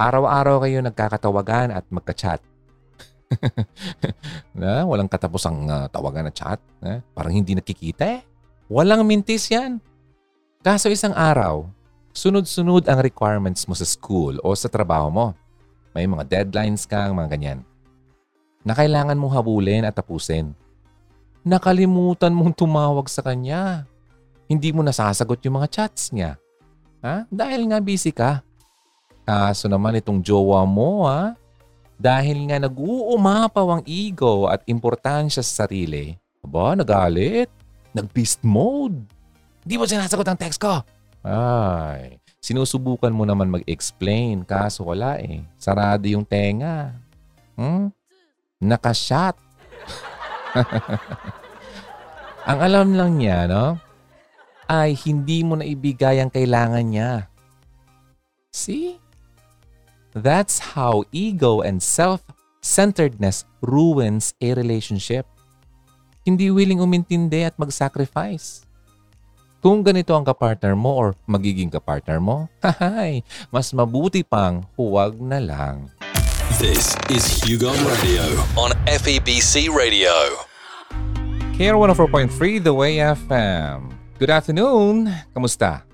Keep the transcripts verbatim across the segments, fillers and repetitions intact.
Araw-araw kayo nagkakatawagan at magka-chat. Na, walang katapusang uh, tawagan at chat. Na, parang hindi nakikita eh. Walang mintis yan. Kaso isang araw, sunod-sunod ang requirements mo sa school o sa trabaho mo. May mga deadlines kang, mga ganyan. Na kailangan mong habulin at tapusin. Nakalimutan mong tumawag sa kanya. Hindi mo nasasagot yung mga chats niya. Ha? Dahil nga busy ka. Kaso naman itong jowa mo, ha? Dahil nga nag-uumapaw ang ego at importansya sa sarili. Aba, nagalit. Nag-beast mode. Di mo sinasagot ang text ko. Ay, sinusubukan mo naman mag-explain. Kaso wala eh. Sarado yung tenga. Hmm? Nakashot. Ang alam lang niya, no? Ay, hindi mo na ibigay ang kailangan niya. See? That's how ego and self-centeredness ruins a relationship. Hindi willing umintindi at mag-sacrifice. Kung ganito ang kapartner mo or magiging kapartner mo, hahay, mas mabuti pang huwag na lang. This is Hugot Radio on F E B C Radio. K one oh four point three The Way F M. Good afternoon! Kamusta?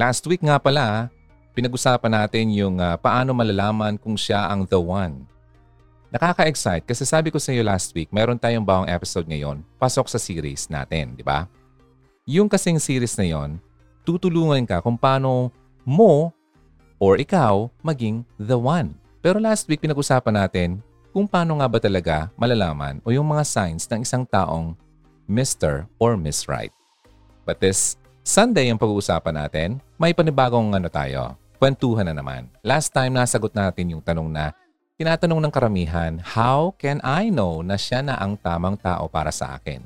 Last week nga pala, pinag-usapan natin yung uh, paano malalaman kung siya ang the one. Nakaka-excite kasi sabi ko sa iyo last week, meron tayong bawang episode ngayon, pasok sa series natin, di ba? Yung kasing series na yon, tutulungan ka kung paano mo or ikaw maging the one. Pero last week, pinag-usapan natin kung paano nga ba talaga malalaman o yung mga signs ng isang taong Mister or Miss Right. But this Sunday ang pag-uusapan natin, may panibagong ano tayo, kwentuhan na naman. Last time, nasagot natin yung tanong na tinatanong ng karamihan, how can I know na siya na ang tamang tao para sa akin?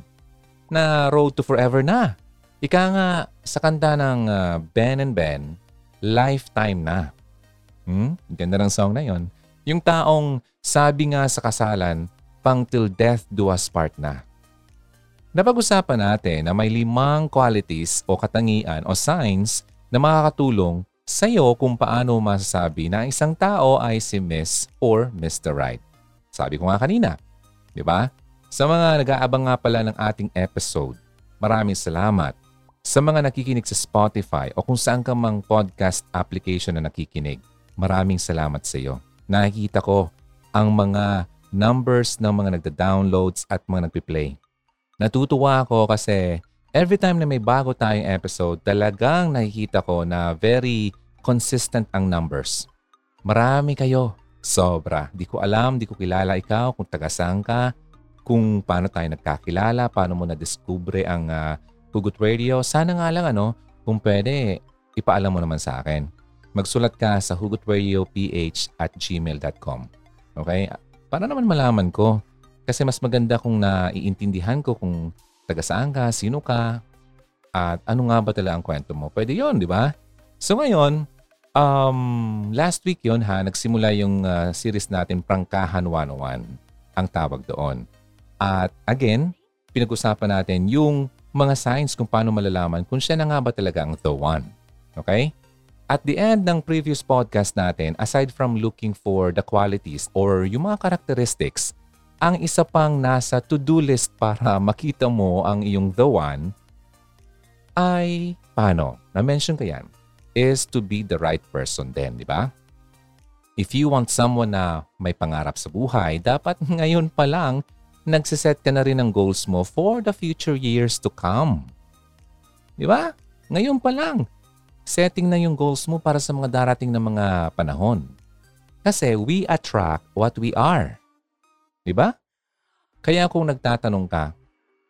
Na road to forever na. Ika nga, sa kanta ng uh, Ben and Ben, Lifetime na. Hmm? Ganda ng song na yon. Yung taong sabi nga sa kasalan, pang till death do us part na. Napag-usapan natin na may limang qualities o katangian o signs na makakatulong sa'yo kung paano masasabi na isang tao ay si Miss or Mister Right. Sabi ko nga kanina, di ba? Sa mga nag-aabang nga pala ng ating episode, maraming salamat. Sa mga nakikinig sa Spotify o kung saan ka mang podcast application na nakikinig, maraming salamat sa iyo. Nakikita ko ang mga numbers ng mga nagda-downloads at mga nagpi-play. Natutuwa ako kasi every time na may bago tayong episode, talagang nakikita ko na very consistent ang numbers. Marami kayo. Sobra. Di ko alam, di ko kilala ikaw kung taga-saan ka. Kung paano tayo nagkakilala, paano mo na-discover ang uh, Hugot Radio. Sana nga lang, ano, kung pwede, ipaalam mo naman sa akin. Magsulat ka sa hugot radio p h at gmail dot com. Okay? Para naman malaman ko. Kasi mas maganda kung naiintindihan ko kung taga saan ka, sino ka, at ano nga ba talaga ang kwento mo. Pwede yon, di ba? So ngayon, um, last week yon ha, nagsimula yung uh, series natin, Prangkahan one oh one, ang tawag doon. At again, pinag-usapan natin yung mga signs kung paano malalaman kung siya na nga ba talaga ang the one. Okay? At the end ng previous podcast natin, aside from looking for the qualities or yung mga characteristics, ang isa pang nasa to-do list para makita mo ang iyong the one ay paano? Na-mention ko yan. Is to be the right person din, di ba? If you want someone na may pangarap sa buhay, dapat ngayon pa lang nagsiset ka na rin ng goals mo for the future years to come. Di ba? Ngayon pa lang, setting na yung goals mo para sa mga darating na mga panahon. Kasi we attract what we are. Di ba? Kaya kung nagtatanong ka,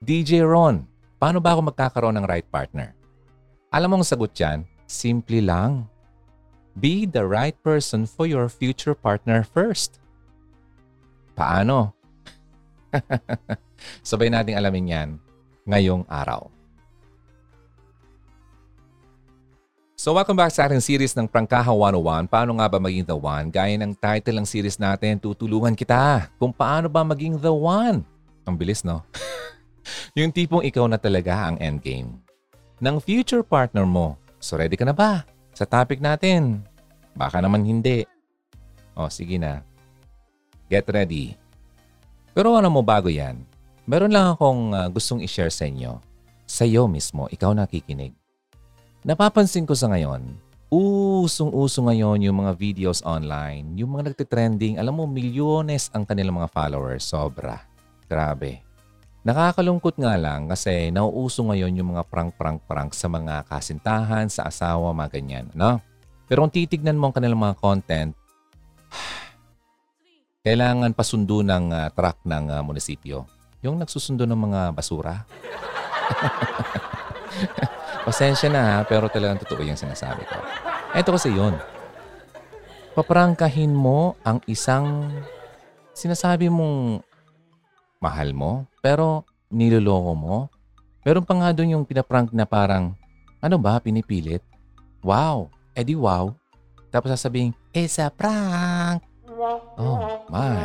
D J Ron, paano ba ako magkakaroon ng right partner? Alam mong sagot yan, simple lang. Be the right person for your future partner first. Paano? Sabay nating alamin yan ngayong araw. So welcome back sa ating series ng Prangkahan one oh one. Paano nga ba maging the one? Gaya ng title ng series natin, tutulungan kita kung paano ba maging the one. Ang bilis, no? Yung tipong ikaw na talaga ang endgame ng future partner mo. So ready ka na ba sa topic natin? Baka naman hindi. O, sige na. Get ready. Pero alam mo, bago yan, meron lang akong uh, gustong i-share sa inyo. Sa iyo mismo, ikaw nakikinig. Napapansin ko sa ngayon, usong-uso ngayon yung mga videos online, yung mga nagtitrending, alam mo, milyones ang kanilang mga followers. Sobra. Grabe. Nakakalungkot nga lang kasi nauuso ngayon yung mga prank-prank-prank sa mga kasintahan, sa asawa, mga ganyan. No? Pero kung titignan mo ang kanilang mga content, kailangan pasundo ng uh, truck ng uh, munisipyo. Yung nagsusundo ng mga basura. Pasensya na ha, pero talagang totoo yung sinasabi ko. Eto kasi yun. Paprangkahin mo ang isang sinasabi mong mahal mo, pero niloloko mo. Meron pa nga doon yung pinaprank na parang, ano ba, pinipilit? Wow, edi wow. Tapos sasabihin, it's a prank. Oh my.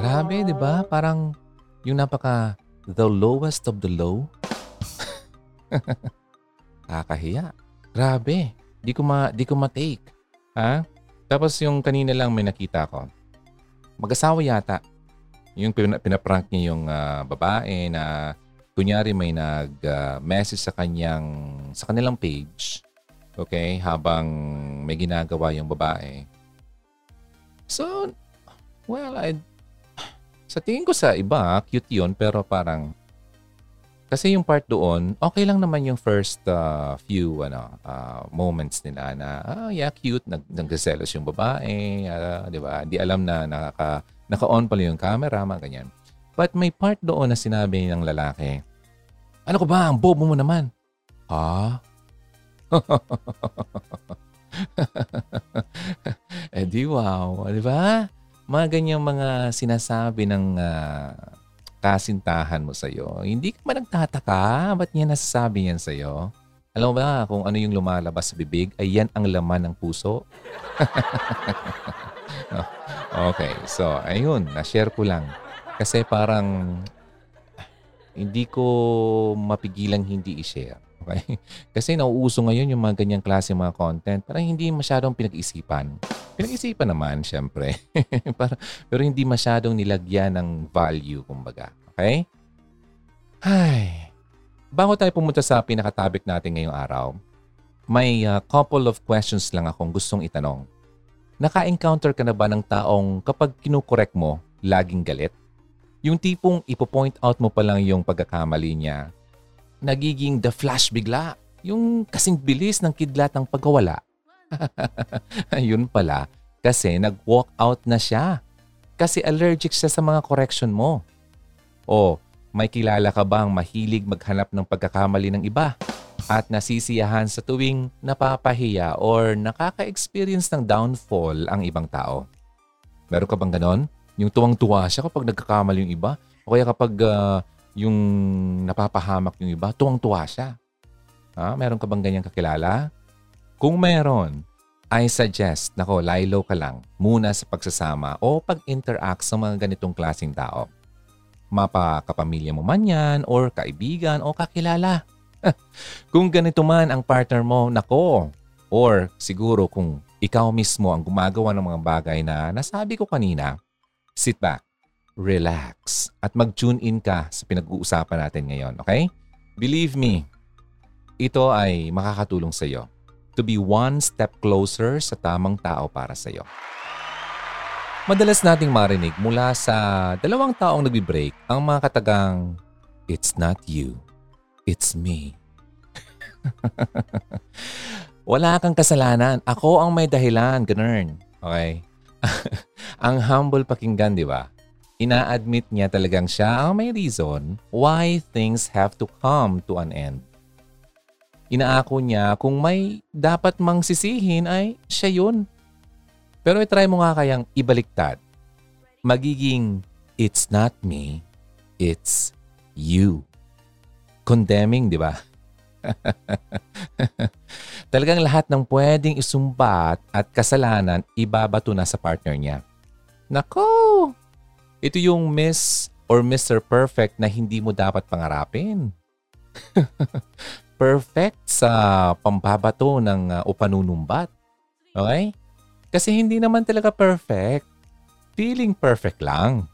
Grabe, di ba? Parang yung napaka the lowest of the low. Kakahiya. Grabe. Di ko, ma, di ko ma-take. Ha? Tapos yung kanina lang may nakita ko. Mag-asawa yata. Yung pinaprank niya yung uh, babae na kunyari may nag-message uh, sa kanyang sa kanilang page. Okay? Habang may ginagawa yung babae. So, well, I, sa tingin ko sa iba, cute yun. Pero parang, kasi yung part doon, okay lang naman yung first uh, few ano uh, moments nila na, ah, yeah, cute. Nag, nagseselos yung babae. Uh, di ba? Di alam na nakaka... Naka-on pala yung camera, mga ganyan. But may part doon na sinabi ng lalaki, ano ko ba? Ang bobo mo naman. Ha? Eh di wow. Di ba? Mga ganyang mga sinasabi ng uh, kasintahan mo sa'yo. Hindi ka ba nagtataka? Ba't niya nasasabi yan sa'yo? Alam mo ba kung ano yung lumalabas sa bibig? Ay yan ang laman ng puso. No. Okay, so ayun, na-share ko lang. Kasi parang hindi ko mapigilang hindi i-share. Okay? Kasi nauuso ngayon yung mga ganyang klase mga content. Parang hindi masyadong pinag-isipan. Pinag-isipan naman, syempre. Para, pero hindi masyadong nilagyan ng value, kumbaga. Okay? Ay, bago tayo pumunta sa pinaka-topic natin ngayong araw, may uh, couple of questions lang akong gustong itanong. Naka-encounter ka na ba ng taong kapag kinukorek mo, laging galit? Yung tipong ipo-point out mo pa lang yung pagkakamali niya, nagiging the flash bigla. Yung kasing bilis ng kidlat ng pagkawala. Yun pala, kasi nag-walk out na siya. Kasi allergic siya sa mga correction mo. O, may kilala ka bang mahilig maghanap ng pagkakamali ng iba? At nasisiyahan sa tuwing napapahiya or nakaka-experience ng downfall ang ibang tao. Meron ka bang ganon? Yung tuwang-tuwa siya kapag nagkakamali yung iba? O kaya kapag uh, yung napapahamak yung iba, tuwang-tuwa siya? Ha? Meron ka bang ganyang kakilala? Kung meron, I suggest, nako, lilo ka lang muna sa pagsasama o pag-interact sa mga ganitong klaseng tao. Mapakapamilya mo man yan or kaibigan o kakilala. Kung ganito man ang partner mo, nako. Or siguro kung ikaw mismo ang gumagawa ng mga bagay na nasabi ko kanina, sit back, relax, at mag-tune in ka sa pinag-uusapan natin ngayon, okay? Believe me, ito ay makakatulong sa iyo to be one step closer sa tamang tao para sa iyo. Madalas nating marinig mula sa dalawang taong nagbi-break ang mga katagang, it's not you. It's me. Wala kang kasalanan. Ako ang may dahilan. Ganun. Okay? Ang humble pakinggan, di ba? Ina-admit niya talagang siya ang may reason why things have to come to an end. Inaako niya kung may dapat mang sisihin ay siya yun. Pero itry mo nga kayang ibaliktad. Magiging, it's not me, it's you. Condemning, di ba? Talagang lahat ng pwedeng isumbat at kasalanan, ibabato na sa partner niya. Nako! Ito yung Miss or Mister Perfect na hindi mo dapat pangarapin. Perfect sa pambabato ng uh, o panunumbat. Okay? Kasi hindi naman talaga perfect. Feeling perfect lang.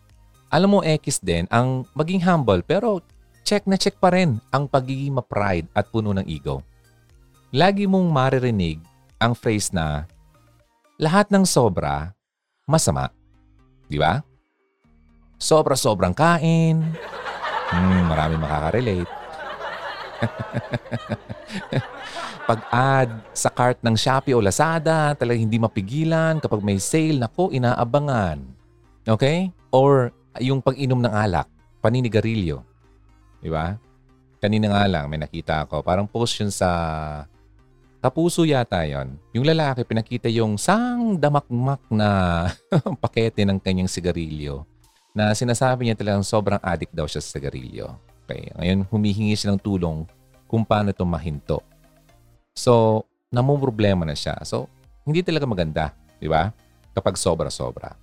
Alam mo, X din ang maging humble pero check na check pa rin ang pagiging ma-pride at puno ng ego. Lagi mong maririnig ang phrase na lahat ng sobra, masama. Di ba? Sobra-sobrang kain. Hmm, marami makaka-relate. Pag-add sa cart ng Shopee o Lazada, talaga hindi mapigilan. Kapag may sale, nako, inaabangan. Okay? Or yung pag-inom ng alak, paninigarilyo. Diba? Kanina nga lang, may nakita ako. Parang post yun sa Kapuso yata yon. Yung lalaki, pinakita yung sang damakmak na pakete ng kanyang sigarilyo na sinasabi niya talagang sobrang addict daw siya sa sigarilyo. Okay. Ngayon, humihingi siya ng tulong kung paano ito mahinto. So, namumroblema na siya. So, hindi talaga maganda, di ba? Kapag sobra-sobra.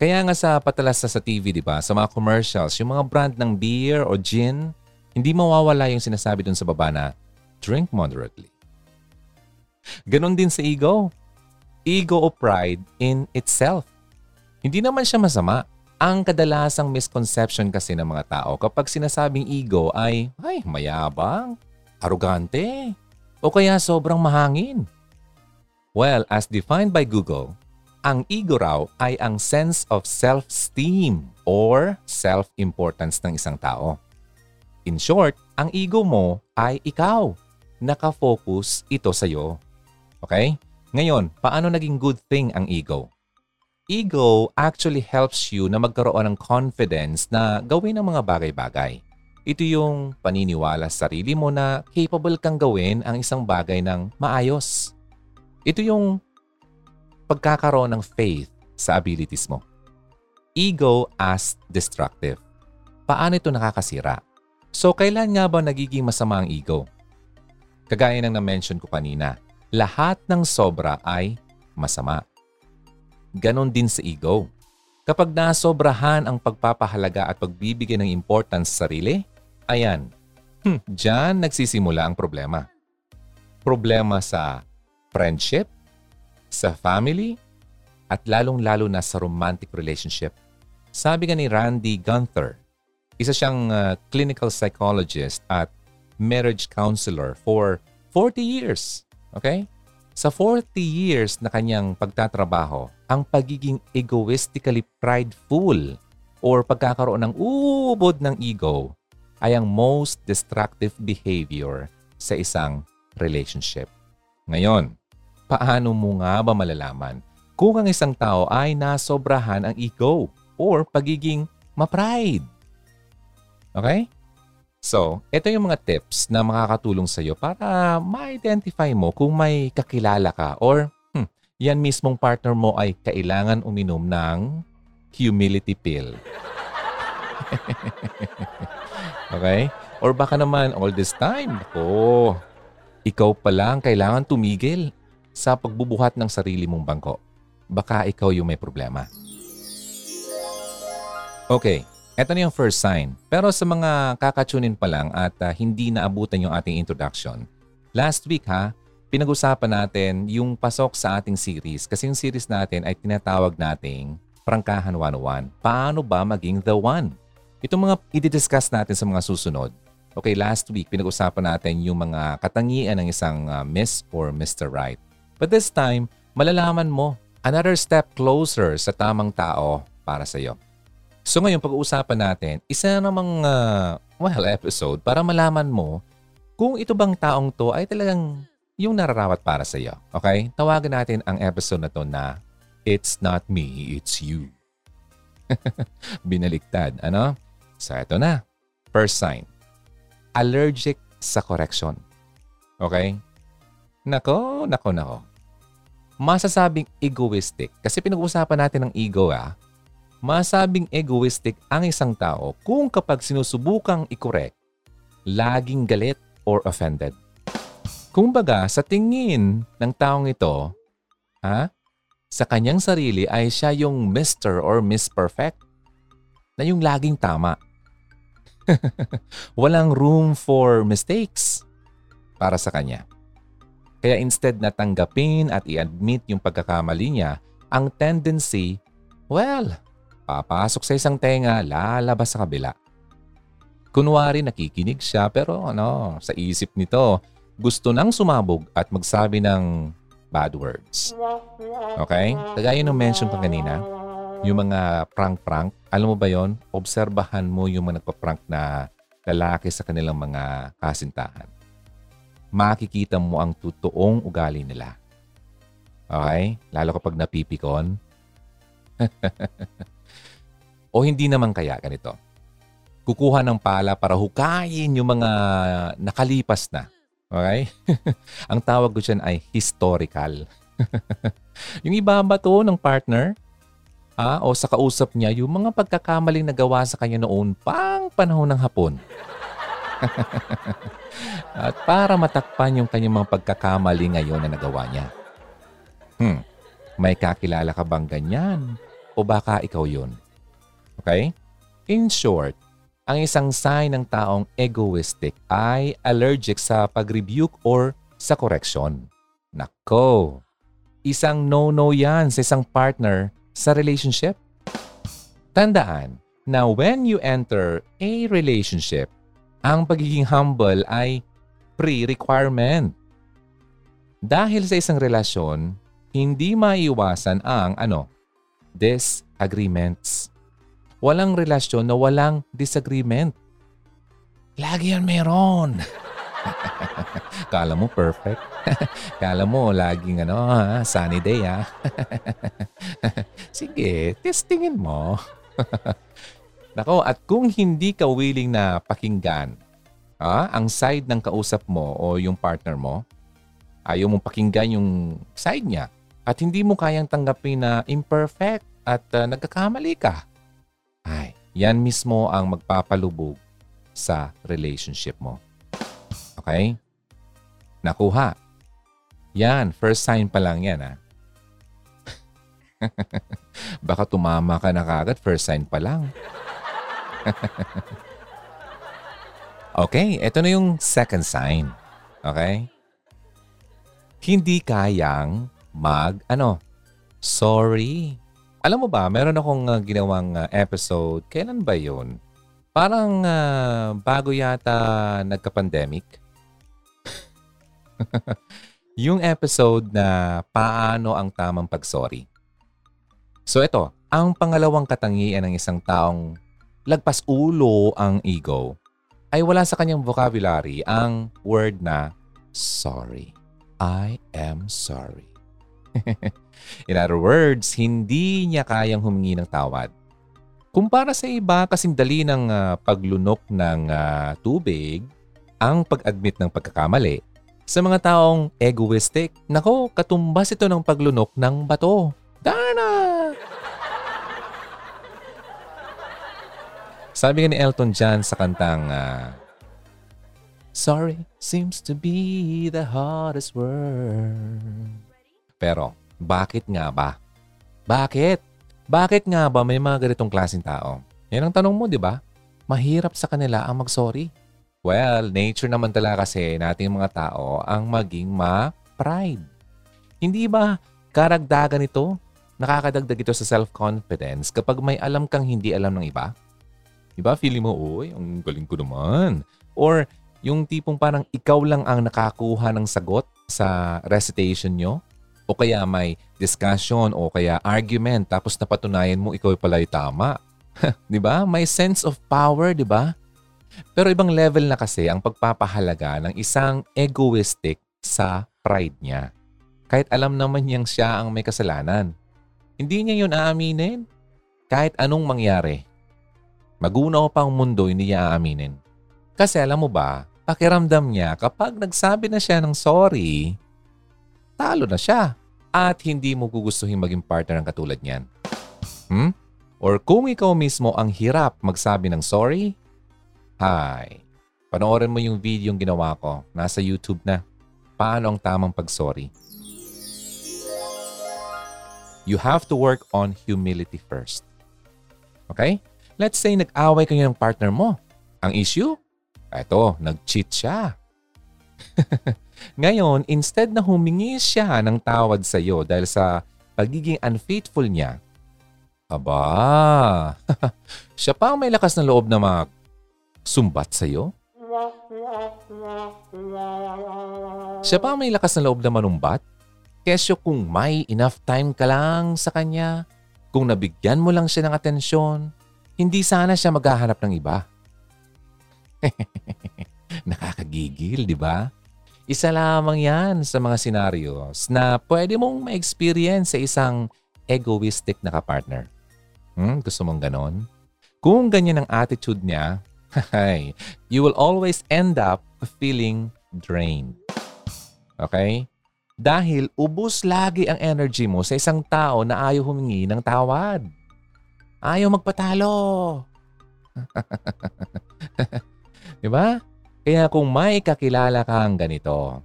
Kaya nga sa patalas na sa T V, di ba? Sa mga commercials, yung mga brand ng beer o gin, hindi mawawala yung sinasabi dun sa baba na drink moderately. Ganon din sa ego. Ego o pride in itself. Hindi naman siya masama. Ang kadalasang misconception kasi ng mga tao kapag sinasabing ego ay, ay, mayabang, arugante, o kaya sobrang mahangin. Well, as defined by Google, ang ego raw ay ang sense of self-esteem or self-importance ng isang tao. In short, ang ego mo ay ikaw. Naka-focus ito sa'yo. Okay? Ngayon, paano naging good thing ang ego? Ego actually helps you na magkaroon ng confidence na gawin ang mga bagay-bagay. Ito yung paniniwala sa sarili mo na capable kang gawin ang isang bagay ng maayos. Ito yung pagkakaroon ng faith sa abilities mo. Ego as destructive. Paano ito nakakasira? So, kailan nga ba nagiging masama ang ego? Kagaya ng na-mention ko kanina, lahat ng sobra ay masama. Ganon din sa ego. Kapag nasobrahan ang pagpapahalaga at pagbibigay ng importance sa sarili, ayan, hmm, dyan nagsisimula ang problema. Problema sa friendship, sa family, at lalong-lalo na sa romantic relationship. Sabi nga ni Randy Gunther, isa siyang uh, clinical psychologist at marriage counselor for forty years. Okay? Sa forty years na kanyang pagtatrabaho, ang pagiging egoistically prideful or pagkakaroon ng uubod ng ego ay ang most destructive behavior sa isang relationship. Ngayon, paano mo nga ba malalaman kung ang isang tao ay nasobrahan ang ego or pagiging ma-pride? Okay? So, ito yung mga tips na makakatulong sa'yo para ma-identify mo kung may kakilala ka or hmm, yan mismong partner mo ay kailangan uminom ng humility pill. Okay? Or baka naman all this time, oh, ikaw pa lang kailangan tumigil sa pagbubuhat ng sarili mong bangko. Baka ikaw yung may problema. Okay. Ito na yung first sign. Pero sa mga kakatsunin pa lang at uh, hindi naabutan yung ating introduction. Last week ha, pinag-usapan natin yung pasok sa ating series. Kasi yung series natin ay tinatawag nating Prangkahan one oh one. Paano ba maging the one? Itong mga i-discuss natin sa mga susunod. Okay, last week pinag-usapan natin yung mga katangian ng isang uh, miss or Mister Right. But this time, malalaman mo another step closer sa tamang tao para sa'yo. So ngayon, pag-uusapan natin, isa na namang uh, well, episode para malaman mo kung ito bang taong to ay talagang yung nararapat para sa iyo. Okay? Tawagan natin ang episode na to na It's Not Me, It's You. Binaliktad, ano? So ito na. First sign. Allergic sa correction. Okay? Nako, nako, nako. Masasabing egoistic. Kasi pinag-uusapan natin ng ego ah. Masabing egoistic ang isang tao kung kapag sinusubukang i-correct, laging galit or offended. Kumbaga, sa tingin ng taong ito, ha, sa kanyang sarili ay siya yung Mister or Miss Perfect na yung laging tama. Walang room for mistakes para sa kanya. Kaya instead na tanggapin at i-admit yung pagkakamali niya, ang tendency, well, papasok sa isang tenga, lalabas sa kabila. Kunwari nakikinig siya pero ano, sa isip nito, gusto nang sumabog at magsabi ng bad words. Okay? Kagaya nung mention pa kanina, yung mga prank-prank, alam mo ba yon? Obserbahan mo yung mga nagpa-prank na lalaki sa kanilang mga kasintahan. Makikita mo ang totoong ugali nila. Okay? Lalo kapag napipikon. O hindi naman kaya ganito. Kukuha ng pala para hukayin yung mga nakalipas na. Okay? Ang tawag ko dyan ay historical. Yung iba ba to ng partner? Ha? O sa kausap niya, yung mga pagkakamaling nagawa sa kanya noon pang panahon ng hapon. At para matakpan yung kanyang mga pagkakamali ngayon na nagawa niya. Hmm, may kakilala ka bang ganyan? O baka ikaw yun? Okay? In short, ang isang sign ng taong egoistic ay allergic sa pag-rebuke or sa correction. Nako! Isang no-no yan sa isang partner sa relationship. Tandaan na when you enter a relationship, ang pagiging humble ay pre-requirement. Dahil sa isang relasyon, hindi maiiwasan ang ano, disagreements. Walang relasyon na walang disagreement. Lagi yan meron. Kala mo perfect. Kala mo laging ano, ha? Sunny day ha. Sige, testingin mo. Nako, at kung hindi ka willing na pakinggan ha, ang side ng kausap mo o yung partner mo, ayaw mong pakinggan yung side niya at hindi mo kayang tanggapin na imperfect at uh, nagkakamali ka. Ay, yan mismo ang magpapalubog sa relationship mo. Okay? Nakuha. Yan, first sign pa lang yan, ha? Baka tumama ka na kagad, first sign pa lang. Okay, ito na yung second sign. Okay? Hindi kayang mag, ano, sorry. Alam mo ba, meron akong uh, ginawang uh, episode. Kailan ba yun? Parang uh, bago yata nagka-pandemic. Yung episode na paano ang tamang pag-sorry. So ito, ang pangalawang katangian ng isang taong lagpas ulo ang ego ay wala sa kanyang vocabulary ang word na sorry. I am sorry. In other words, hindi niya kayang humingi ng tawad. Kumpara sa iba, kasing dali ng uh, paglunok ng uh, tubig, ang pag-admit ng pagkakamali. Sa mga taong egoistic, nako, katumbas ito ng paglunok ng bato. Dana! Sabi ni Elton John sa kantang uh, Sorry seems to be the hardest word. Pero, bakit nga ba? Bakit? Bakit nga ba may mga ganitong klaseng tao? Yan ang tanong mo, di ba? Mahirap sa kanila ang mag-sorry. Well, nature naman talaga kasi nating mga tao ang maging ma-pride. Hindi ba karagdagan ito? Nakakadagdag ito sa self-confidence kapag may alam kang hindi alam ng iba? Diba, feeling mo, uy, ang galing ko naman. Or yung tipong parang ikaw lang ang nakakuha ng sagot sa recitation nyo? O kaya may discussion o kaya argument tapos napatunayan mo ikaw pala yung tama. Di ba? May sense of power, di ba? Pero ibang level na kasi ang pagpapahalaga ng isang egoistic sa pride niya. Kahit alam naman niyang siya ang may kasalanan. Hindi niya yun aaminin. Kahit anong mangyari. Magunaw pa ang mundo, hindi niya aaminin. Kasi alam mo ba, pakiramdam niya kapag nagsabi na siya ng sorry, talo na siya at hindi mo gugustuhin maging partner ng katulad niyan. Hmm? Or kung ikaw mismo ang hirap magsabi ng sorry, hi, panoorin mo yung video yung ginawa ko. Nasa YouTube na. Paano ang tamang pag-sorry? You have to work on humility first. Okay? Let's say nag-away kayo ng partner mo. Ang issue? Eto, nag-cheat siya. Ngayon, instead na humingi siya ng tawad sa iyo dahil sa pagiging unfaithful niya, aba, siya pa ang may lakas na loob na magsumbat sa iyo? Siya pa ang may lakas na loob na manumbat? Kesyo kung may enough time ka lang sa kanya, kung nabigyan mo lang siya ng atensyon, hindi sana siya maghahanap ng iba. Nakakagigil, di ba? Isa lamang yan sa mga scenarios na pwede mong ma-experience sa isang egoistic na kapartner. Hmm? Gusto mong ganon? Kung ganyan ang attitude niya, you will always end up feeling drained. Okay? Dahil ubos lagi ang energy mo sa isang tao na ayaw humingi ng tawad. Ayaw magpatalo. Diba? Kaya kung may kakilala kang ganito,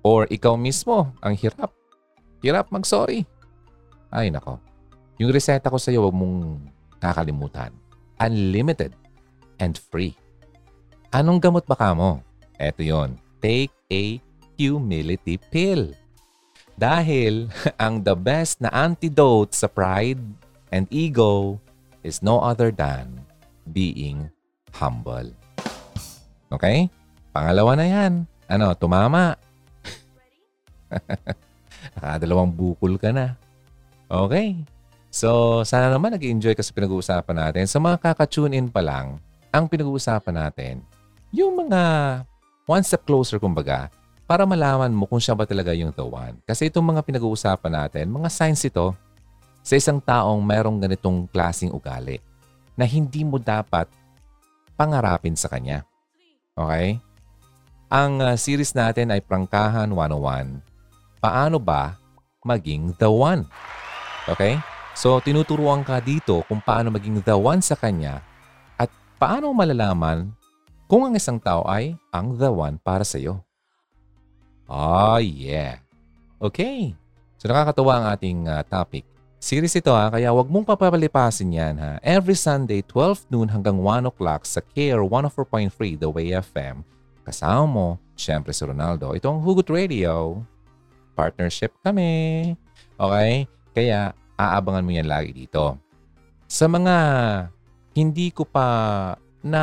or ikaw mismo, ang hirap. Hirap mag-sorry. Ay, nako. Yung reseta ko sa'yo, huwag mong kakalimutan. Unlimited and free. Anong gamot ba ka mo? Eto yon. Take a humility pill. Dahil ang the best na antidote sa pride and ego is no other than being humble. Okay? Pangalawa na yan. Ano, tumama. Nakadalawang bukol ka na. Okay. So, sana naman nag-enjoy ka sa pinag-uusapan natin. Sa mga kaka-tune in pa lang, ang pinag-uusapan natin, yung mga one step closer kumbaga, para malaman mo kung siya ba talaga yung the one. Kasi itong mga pinag-uusapan natin, mga signs ito sa isang taong mayroong ganitong klaseng ugali na hindi mo dapat pangarapin sa kanya. Okay? Ang uh, series natin ay Prangkahan one oh one. Paano ba maging the one? Okay? So, tinuturuan ka dito kung paano maging the one sa kanya at paano malalaman kung ang isang tao ay ang the one para sa'yo. Oh, yeah. Okay. So, nakakatawa ang ating uh, topic. Series ito ha, kaya wag mong papalipasin yan ha. Every Sunday, twelve noon hanggang one o'clock sa K one oh four point three The Way F M. Kasama mo, syempre si Ronaldo. Ito ang Hugot Radio. Partnership kami. Okay? Kaya, aabangan mo yan lagi dito. Sa mga hindi ko pa na,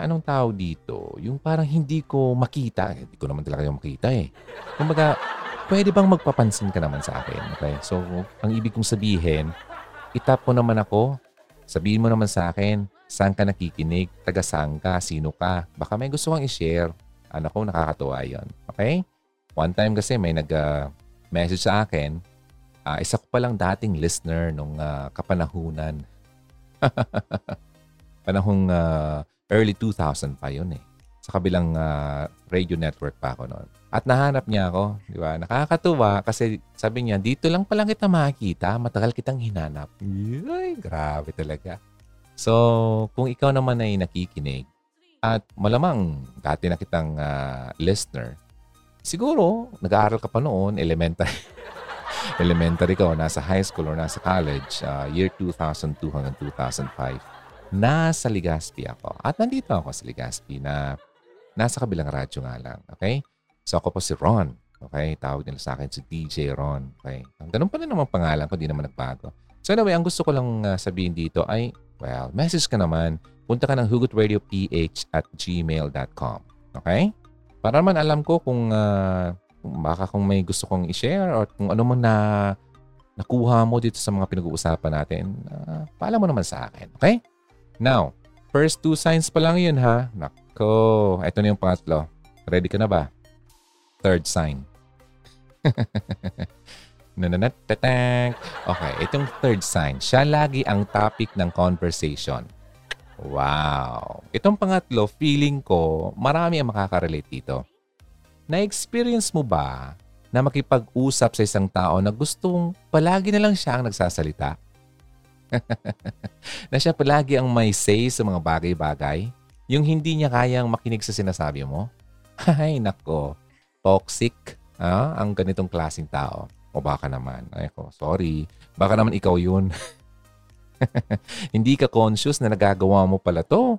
anong tao dito? Yung parang hindi ko makita. Hindi ko naman talaga yung makita eh. Kumbaga, pwede bang magpapansin ka naman sa akin? Okay? So, ang ibig kong sabihin, itap mo naman ako. Sabihin mo naman sa akin, saan ka nakikinig? Taga saan ka? Sino ka? Baka may gusto kang i-share. Ano ko, nakakatuwa yun. Okay? One time kasi may nag-message sa akin. Uh, isa ko palang dating listener nung uh, kapanahunan. Panahong uh, early two thousand pa yun eh. Sa kabilang uh, radio network pa ako noon. At nahanap niya ako. Di ba? Nakakatuwa kasi sabi niya, dito lang palang kita makikita. Matagal kitang hinanap. Ay, grabe talaga. So, kung ikaw naman ay nakikinig at malamang dati na kitang uh, listener, siguro nag-aaral ka pa noon, elementary. Elementary ka o nasa high school o nasa college, uh, year two thousand two hanggang two thousand five, nasa Legazpi ako. At nandito ako sa Legazpi na nasa kabilang radyo nga lang. Okay? So ako po si Ron. Okay? Tawag nila sa akin si D J Ron. Okay? Ganun pa rin naman pangalan ko, di naman nagbago. So anyway, ang gusto ko lang uh, sabihin dito ay, well, message ka naman. Punta ka ng hugot radio p h at gmail dot com. Okay? Para naman alam ko kung Uh, baka kung may gusto kong i-share or kung ano man na nakuha mo dito sa mga pinag-uusapan natin, uh, paalam mo naman sa akin. Okay? Now, first two signs pa lang yun ha. Nako, eto na yung pangatlo. Ready ka na ba? Third sign. Nananatatank. Okay, itong third sign. Siya lagi ang topic ng conversation. Wow. Itong pangatlo, feeling ko, marami ang makakarelate dito. Na-experience mo ba na makipag-usap sa isang tao na gustong palagi na lang siya ang nagsasalita? Na siya palagi ang may say sa mga bagay-bagay? Yung hindi niya kayang makinig sa sinasabi mo? Ay, nako. Toxic. Ah, ang ganitong klaseng tao. O baka naman. Ay, ko, sorry. Baka naman ikaw yun. Hindi ka conscious na nagagawa mo pala to.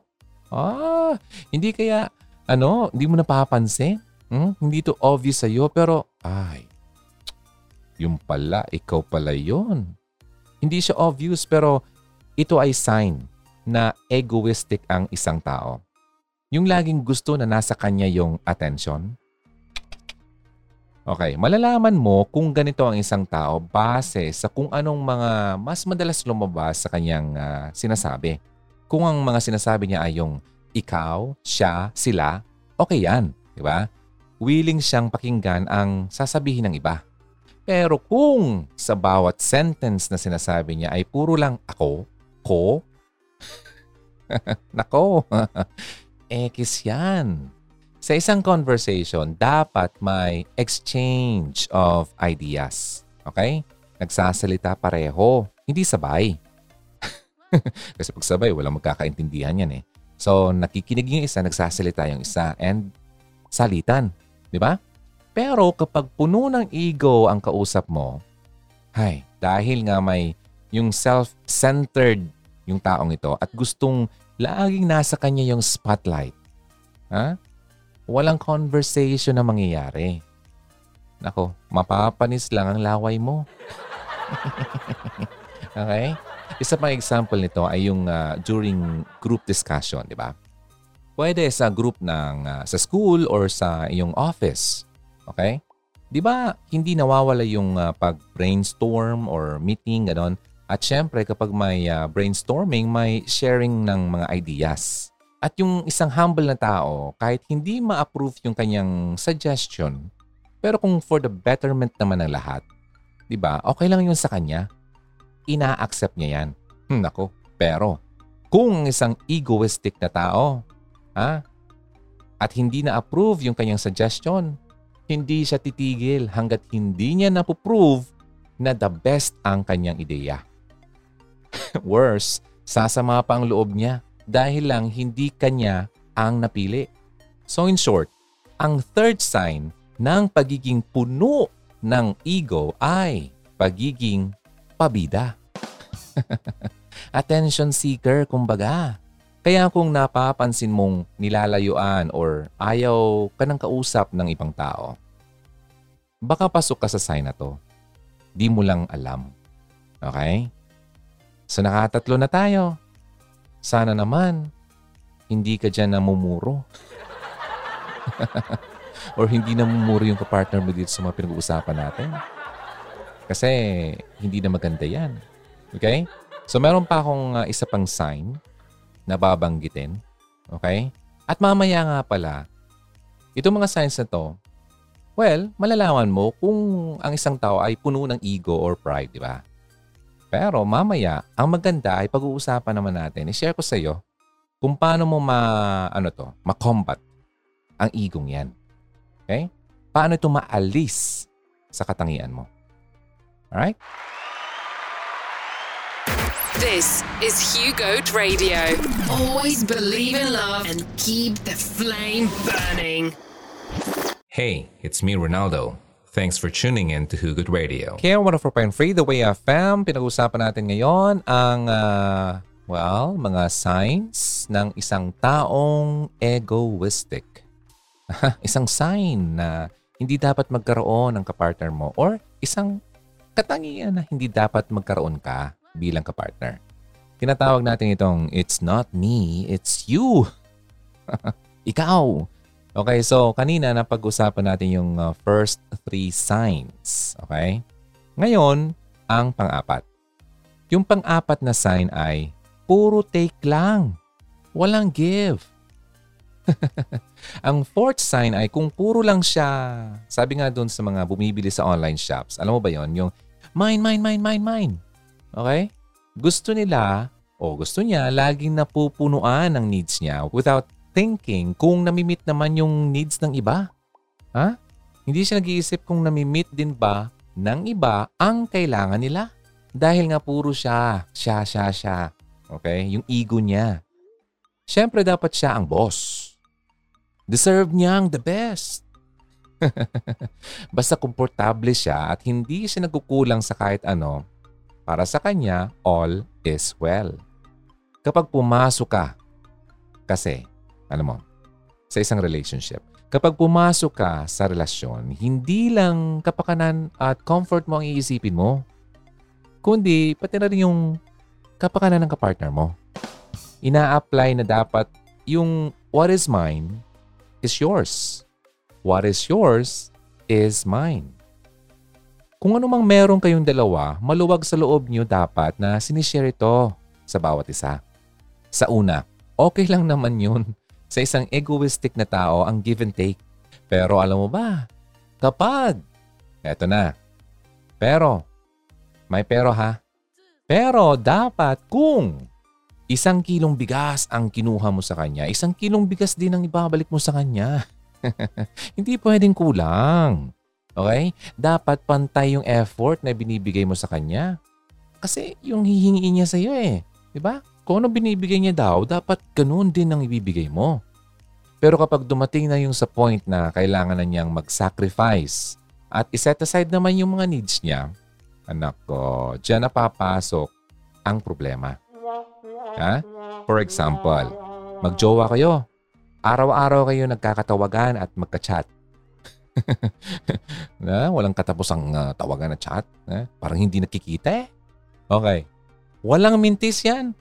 Ah, hindi kaya, ano, hindi mo napapansin? Hmm? Hindi to obvious sa'yo, pero ay, yung pala, ikaw pala yun. Hindi siya obvious, pero ito ay sign na egoistic ang isang tao. Yung laging gusto na nasa kanya yung attention. Okay, malalaman mo kung ganito ang isang tao base sa kung anong mga mas madalas lumabas sa kanyang uh, sinasabi. Kung ang mga sinasabi niya ay yung ikaw, siya, sila, okay yan, di ba? Willing siyang pakinggan ang sasabihin ng iba. Pero kung sa bawat sentence na sinasabi niya ay puro lang ako, ko, nako, ekis yan. Sa isang conversation, dapat may exchange of ideas. Okay? Nagsasalita pareho, hindi sabay. Kasi pag sabay, walang magkakaintindihan yan eh. So, nakikinig yung isa, nagsasalita yung isa, and salitan. Di ba? Pero kapag puno ng ego ang kausap mo, ay, dahil nga may yung self-centered yung taong ito at gustong laging nasa kanya yung spotlight. Ha? Walang conversation na mangyayari. Nako, mapapanis lang ang laway mo. Okay? Isa pang example nito ay yung uh, during group discussion, di ba? Pwede sa group ng uh, sa school or sa iyong office. Okay? Di ba hindi nawawala yung uh, pag-brainstorm or meeting, gano'n? At syempre, kapag may uh, brainstorming, may sharing ng mga ideas. At yung isang humble na tao, kahit hindi ma-approve yung kanyang suggestion, pero kung for the betterment naman ng lahat, di ba, okay lang yun sa kanya. Ina-accept niya yan. Hmm, ako. Pero, kung isang egoistic na tao, ha, at hindi na-approve yung kanyang suggestion, hindi siya titigil hanggat hindi niya napuprove na the best ang kanyang ideya. Worse, sasama pa ang loob niya dahil lang hindi kanya ang napili. So in short, ang third sign ng pagiging puno ng ego ay pagiging pabida. Attention seeker, kumbaga. Kaya kung napapansin mong nilalayuan or ayaw ka ng kausap ng ibang tao, baka pasok ka sa sign na to. Di mo lang alam. Okay? So nakatatlo na tayo. Sana naman, hindi ka dyan namumuro. Or hindi namumuro yung kapartner mo dito sa mga pinag-uusapan natin. Kasi hindi na maganda yan. Okay? So meron pa akong uh, isa pang sign nababanggitin. Okay? At mamaya nga pala, itong mga signs na to, well, malalaman mo kung ang isang tao ay puno ng ego or pride, di ba? Pero mamaya, ang maganda ay pag-uusapan naman natin. I-share ko sa iyo kung paano mo ma, ano to, ma-combat ang igong yan. Okay? Paano ito maalis sa katangian mo. Alright? This is Hugot Radio. Always believe in love and keep the flame burning. Hey, it's me, Ronaldo. Thanks for tuning in to Hugot Radio. K one oh four point three The Way F M. Pinag-usapan natin ngayon ang, uh, well, mga signs ng isang taong egoistic. Isang sign na hindi dapat magkaroon ng kapartner mo or isang katangian na hindi dapat magkaroon ka bilang kapartner. Tinatawag natin itong, it's not me, it's you. Ikaw. Okay, so kanina napag-usapan natin yung uh, first three signs. Okay? Ngayon, ang pang-apat. Yung pang-apat na sign ay puro take lang. Walang give. Ang fourth sign ay kung puro lang siya. Sabi nga doon sa mga bumibili sa online shops, alam mo ba yon? Yung mine, mine, mine, mine, mine. Okay? Gusto nila o gusto niya laging napupunuan ang needs niya without thinking kung nami-meet naman yung needs ng iba. Ha? Hindi siya nag-iisip kung nami-meet din ba ng iba ang kailangan nila. Dahil nga puro siya, siya, siya, siya. Okay? Yung ego niya. Siyempre dapat siya ang boss. Deserve niya ang the best. Basta komportable siya at hindi siya nagkukulang sa kahit ano. Para sa kanya, all is well. Kapag pumasok ka, kasi, alam mo, sa isang relationship, Kapag pumasok ka sa relasyon, hindi lang kapakanan at comfort mo ang iisipin mo, kundi pati na rin yung kapakanan ng kapartner mo. Ina-apply na dapat yung what is mine is yours. What is yours is mine. Kung anumang meron kayong dalawa, maluwag sa loob nyo dapat na sinishare ito sa bawat isa. Sa una, okay lang naman yun. Sa isang egoistic na tao ang give and take. Pero alam mo ba, kapag, eto na, pero, may pero ha, pero dapat kung isang kilong bigas ang kinuha mo sa kanya, isang kilong bigas din ang ibabalik mo sa kanya. Hindi pwedeng kulang. Okay? Dapat pantay yung effort na binibigay mo sa kanya. Kasi yung hihingiin niya sa'yo eh. Diba? Kung ano binibigay niya daw, dapat ganun din ang ibibigay mo. Pero kapag dumating na yung sa point na kailangan na niyang mag-sacrifice at iset aside naman yung mga needs niya, anak ko, dyan na papasok ang problema. Ha? For example, magjowa kayo. Araw-araw kayo nagkakatawagan at magka-chat. Na, walang katapusang uh, tawagan at chat. Na? Parang hindi nakikita eh. Okay. Walang mintis yan.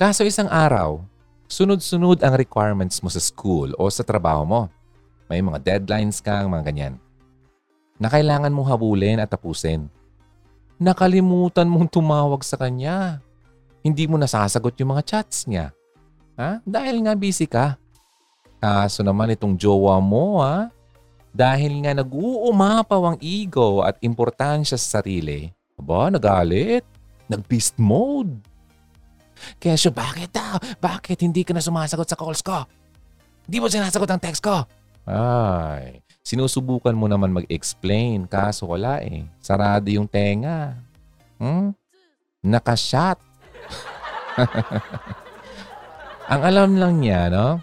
Kaso isang araw, sunod-sunod ang requirements mo sa school o sa trabaho mo. May mga deadlines kang mga ganyan. Na kailangan mo habulin at tapusin. Nakalimutan mong tumawag sa kanya. Hindi mo nasasagot yung mga chats niya. Ha? Dahil nga busy ka. Kaso naman itong jowa mo, ha? Dahil nga nag-uumapaw ang ego at importansya sa sarili. Aba, nagalit. Nag-beast mode. Kesyo, bakit daw? Bakit hindi ka na sumasagot sa calls ko? Hindi mo sinasagot ang text ko? Ay, sinusubukan mo naman mag-explain. Kaso wala eh. Sarado yung tenga. Hmm? Nakashot. Ang alam lang niya, no?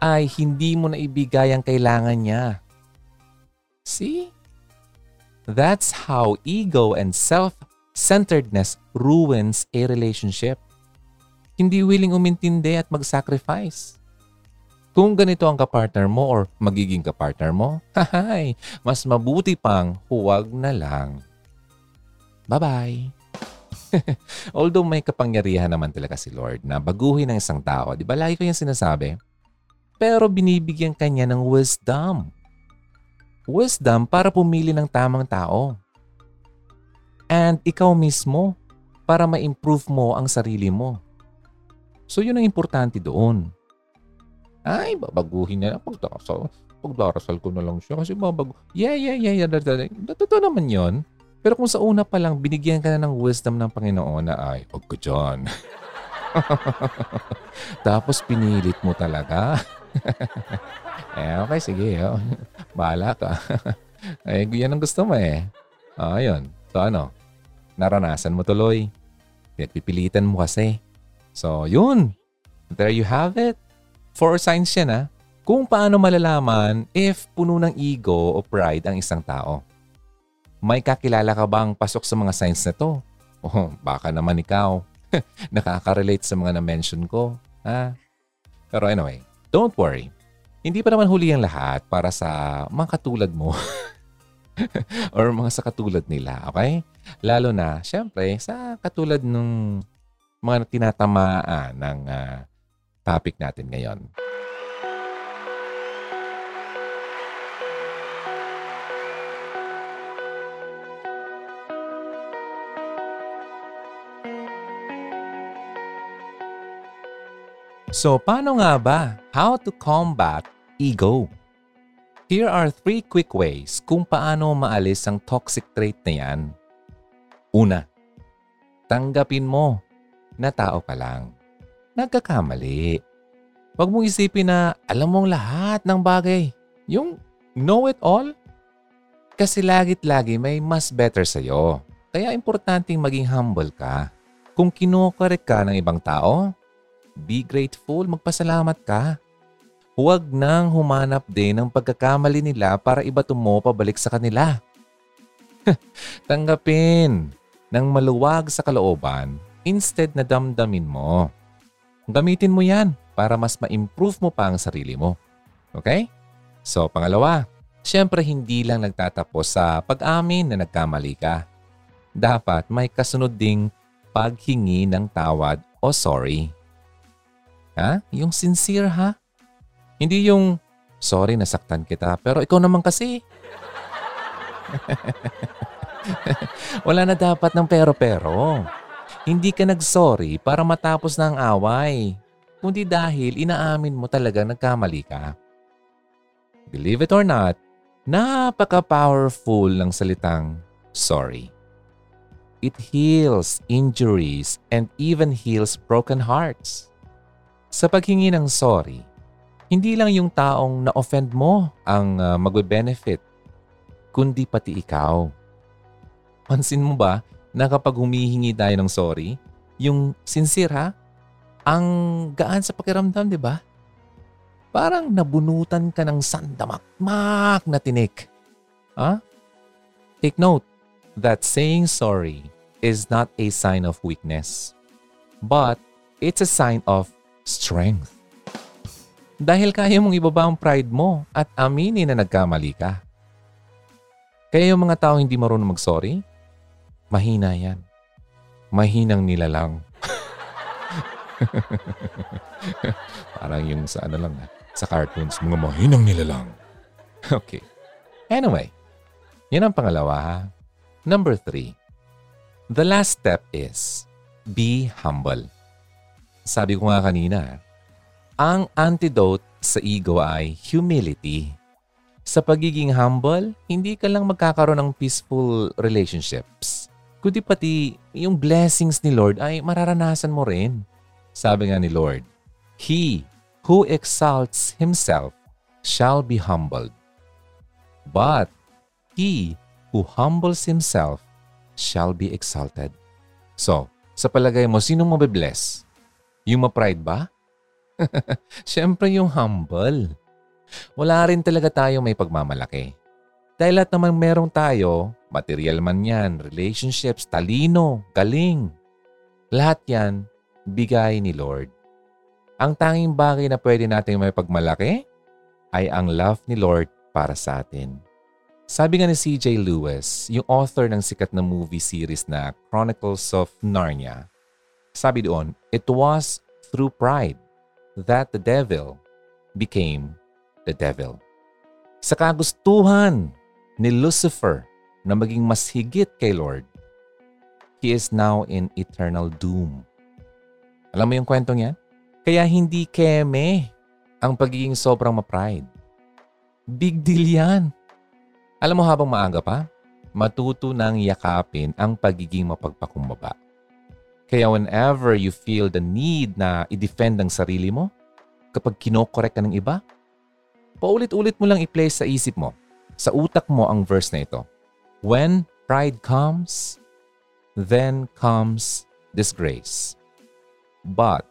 Ay, hindi mo na ibigay ang kailangan niya. See? That's how ego and self-centeredness ruins a relationship. Hindi willing umintindi at mag-sacrifice. Kung ganito ang kapartner mo or magiging kapartner mo, hahay, mas mabuti pang huwag na lang. Bye-bye. Although may kapangyarihan naman talaga si Lord na baguhin ang isang tao, di ba lagi ko yung sinasabi? Pero binibigyan kanya ng wisdom. Wisdom para pumili ng tamang tao. And ikaw mismo para ma-improve mo ang sarili mo. So, yun ang importante doon. Ay, babaguhin niya. Pagdarasal, pagdarasal ko na lang siya kasi babago. Yeah, yeah, yeah, yeah. Totoo naman yun. Pero kung sa una pa lang, binigyan ka na ng wisdom ng Panginoon na ay, huwag ka dyan. Tapos pinilit mo talaga. Eh, okay, sige. Oh. Bahala ka. Ay, yan ang gusto mo eh. Ah, yun. So, ano? Naranasan mo tuloy. Pipilitan mo kasi. So, yun. There you have it. Four signs yan, ha? Kung paano malalaman if puno ng ego o pride ang isang tao. May kakilala ka bang pasok sa mga signs na to? Oh, baka naman ikaw. Nakaka-relate sa mga na-mention ko. Ha? Pero anyway, don't worry. Hindi pa naman huli ang lahat para sa mga katulad mo. Or mga sa katulad nila, okay? Lalo na, syempre, sa katulad nung mga tinatamaan ng uh, topic natin ngayon. So, paano nga ba? How to combat ego? Here are three quick ways kung paano maalis ang toxic trait na yan. Una, tanggapin mo na tao ka lang. Nagkakamali. Huwag mong isipin na alam mong lahat ng bagay. Yung know it all. Kasi lagit-lagi may mas better sa'yo. Kaya importanteng maging humble ka. Kung kinokorek ka ng ibang tao, be grateful, magpasalamat ka. Huwag nang humanap din ng pagkakamali nila para ibato mo pabalik sa kanila. Tanggapin ng maluwag sa kalooban instead na damdamin mo. Gamitin mo yan para mas ma-improve mo pa ang sarili mo. Okay? So, pangalawa, siyempre hindi lang nagtatapos sa pag-amin na nagkamali ka. Dapat may kasunod ding paghingi ng tawad o sorry. Ha? Yung sincere ha? Hindi yung, sorry nasaktan kita, pero ikaw naman kasi. Wala na dapat ng pero-pero. Hindi ka nag-sorry para matapos na ang away, kundi dahil inaamin mo talaga nagkamali ka. Believe it or not, napaka-powerful ng salitang sorry. It heals injuries and even heals broken hearts. Sa paghingi ng sorry, hindi lang yung taong na-offend mo ang uh, magbe-benefit, kundi pati ikaw. Pansin mo ba na kapag humihingi tayo ng sorry, yung sincere ha, ang gaan sa pakiramdam, di ba? Parang nabunutan ka ng sandamakmak na tinik. Ha? Huh? Take note that saying sorry is not a sign of weakness, but it's a sign of strength. Dahil kaya mong ibaba ang pride mo at aminin na nagkamali ka. Kaya yung mga taong hindi marunong mag-sorry, mahina yan. Mahinang nilalang. Parang yung sa ano lang, sa cartoons, mga mahinang nilalang. Okay. Anyway, yan ang pangalawa ha. Number three, the last step is be humble. Sabi ko nga kanina, ang antidote sa ego ay humility. Sa pagiging humble, hindi ka lang magkakaroon ng peaceful relationships, kundi pati yung blessings ni Lord ay mararanasan mo rin. Sabi nga ni Lord, "He who exalts himself shall be humbled, but he who humbles himself shall be exalted." So, sa palagay mo, sinong mabibless? Yung ma-pride ba? Siyempre yung humble. Wala rin talaga tayo may pagmamalaki. Dahil lahat naman meron tayo, material man yan, relationships, talino, galing. Lahat yan, bigay ni Lord. Ang tanging bagay na pwede natin may pagmalaki ay ang love ni Lord para sa atin. Sabi nga ni C S Lewis, yung author ng sikat na movie series na Chronicles of Narnia, sabi doon, "It was through pride that the devil became the devil." Sa kagustuhan ni Lucifer na maging mas higit kay Lord, he is now in eternal doom. Alam mo yung kwentong yan? Kaya hindi keme ang pagiging sobrang ma-pride. Big deal yan. Alam mo habang maaga pa, matuto nang yakapin ang pagiging mapagpakumbaba. Kaya whenever you feel the need na i-defend ang sarili mo, kapag kinokorek ka ng iba, paulit-ulit mo lang i-place sa isip mo, sa utak mo ang verse na ito. When pride comes, then comes disgrace. But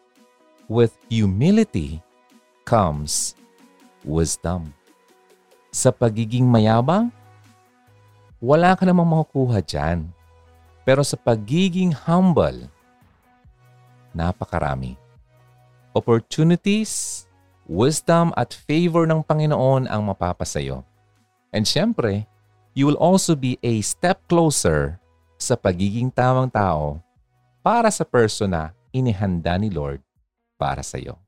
with humility comes wisdom. Sa pagiging mayabang, wala ka namang makukuha dyan. Pero sa pagiging humble, napakarami. Opportunities, wisdom at favor ng Panginoon ang mapapasayo. And syempre, you will also be a step closer sa pagiging tamang tao para sa person na inihanda ni Lord para sayo.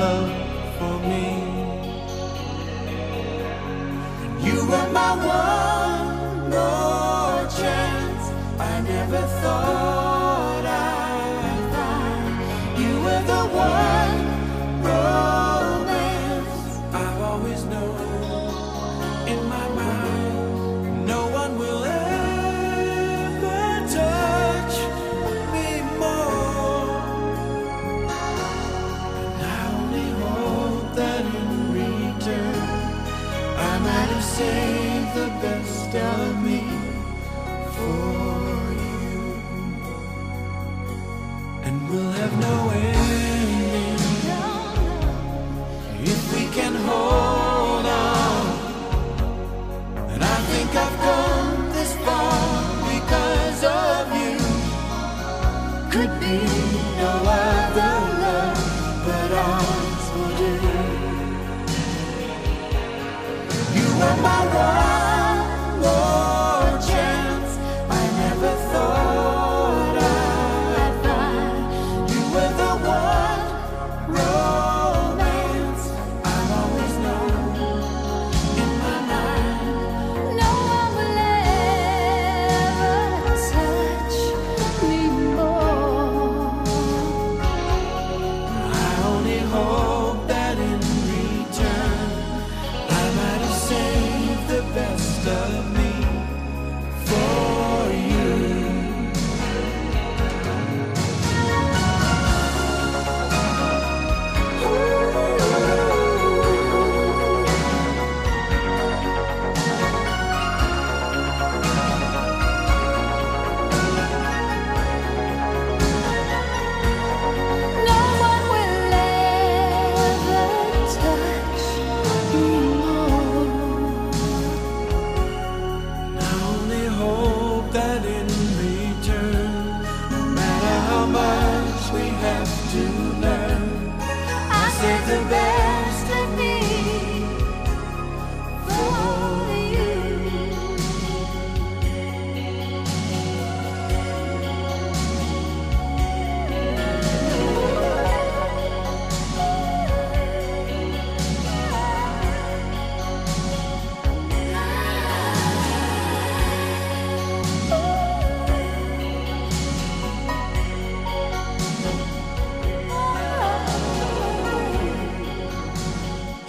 Love for me.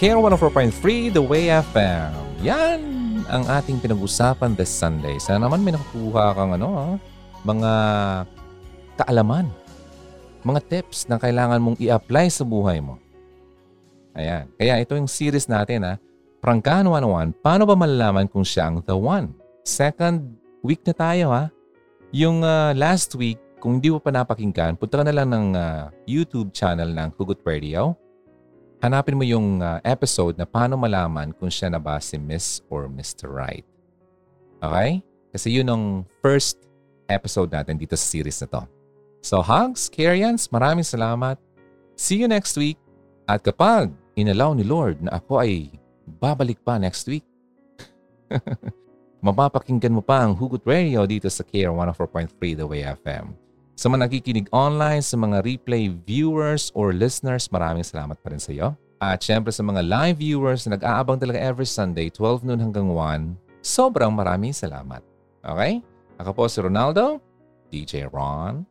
K one oh four point three The Way F M. Yan ang ating pinag-usapan this Sunday. Sana naman may nakukuha kang ano, ha? Mga kaalaman, mga tips na kailangan mong i-apply sa buhay mo. Ayan. Kaya ito yung series natin, ha? Prangkahan one oh one, paano ba malalaman kung siya ang the one? Second week na tayo, ha? Yung uh, last week, kung hindi mo pa napakinggan, punta ka na lang ng uh, YouTube channel ng Hugot Radio. Hanapin mo yung uh, episode na paano malaman kung siya na ba si Miss or Mister Right. Okay? Kasi yun ang first episode natin dito sa series na to. So hugs, Karians, maraming salamat. See you next week. At kapag inalaw ni Lord na ako ay babalik pa next week, mapapakinggan mo pa ang Hugot Radio dito sa K one oh four point three The Way F M. Sa mga nakikinig online, sa mga replay viewers or listeners, maraming salamat pa rin sa iyo. At syempre sa mga live viewers na nag-aabang talaga every Sunday, twelve noon hanggang one, sobrang maraming salamat. Okay? Ako po si Ronaldo, D J Ron.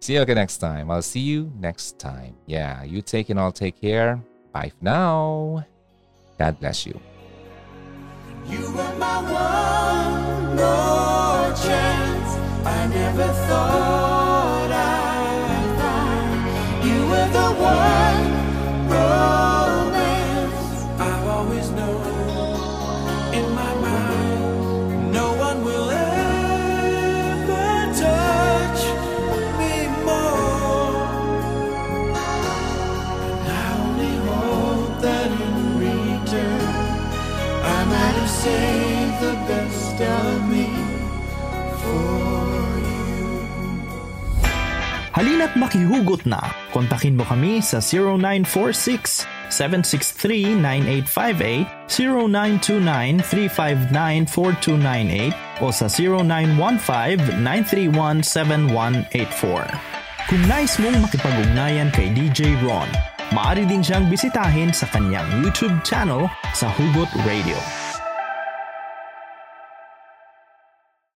See you again next time. I'll see you next time. Yeah, you take and I'll take care. Bye for now. God bless you. You were my one more chance. I never thought I'd find you were the one romance I've always known in my mind. No one will ever touch me more. And I only hope that in return I might have saved the best of me for. Halina't makihugot na. Kontakin mo kami sa zero nine four six, seven six three, nine eight five eight, zero nine two nine, three five nine, four two nine eight o sa zero nine one five, nine three one, seven one eight four. Kung nais mong makipag-ugnayan kay D J Ron, Maaari din siyang bisitahin sa kanyang YouTube channel sa Hugot Radio.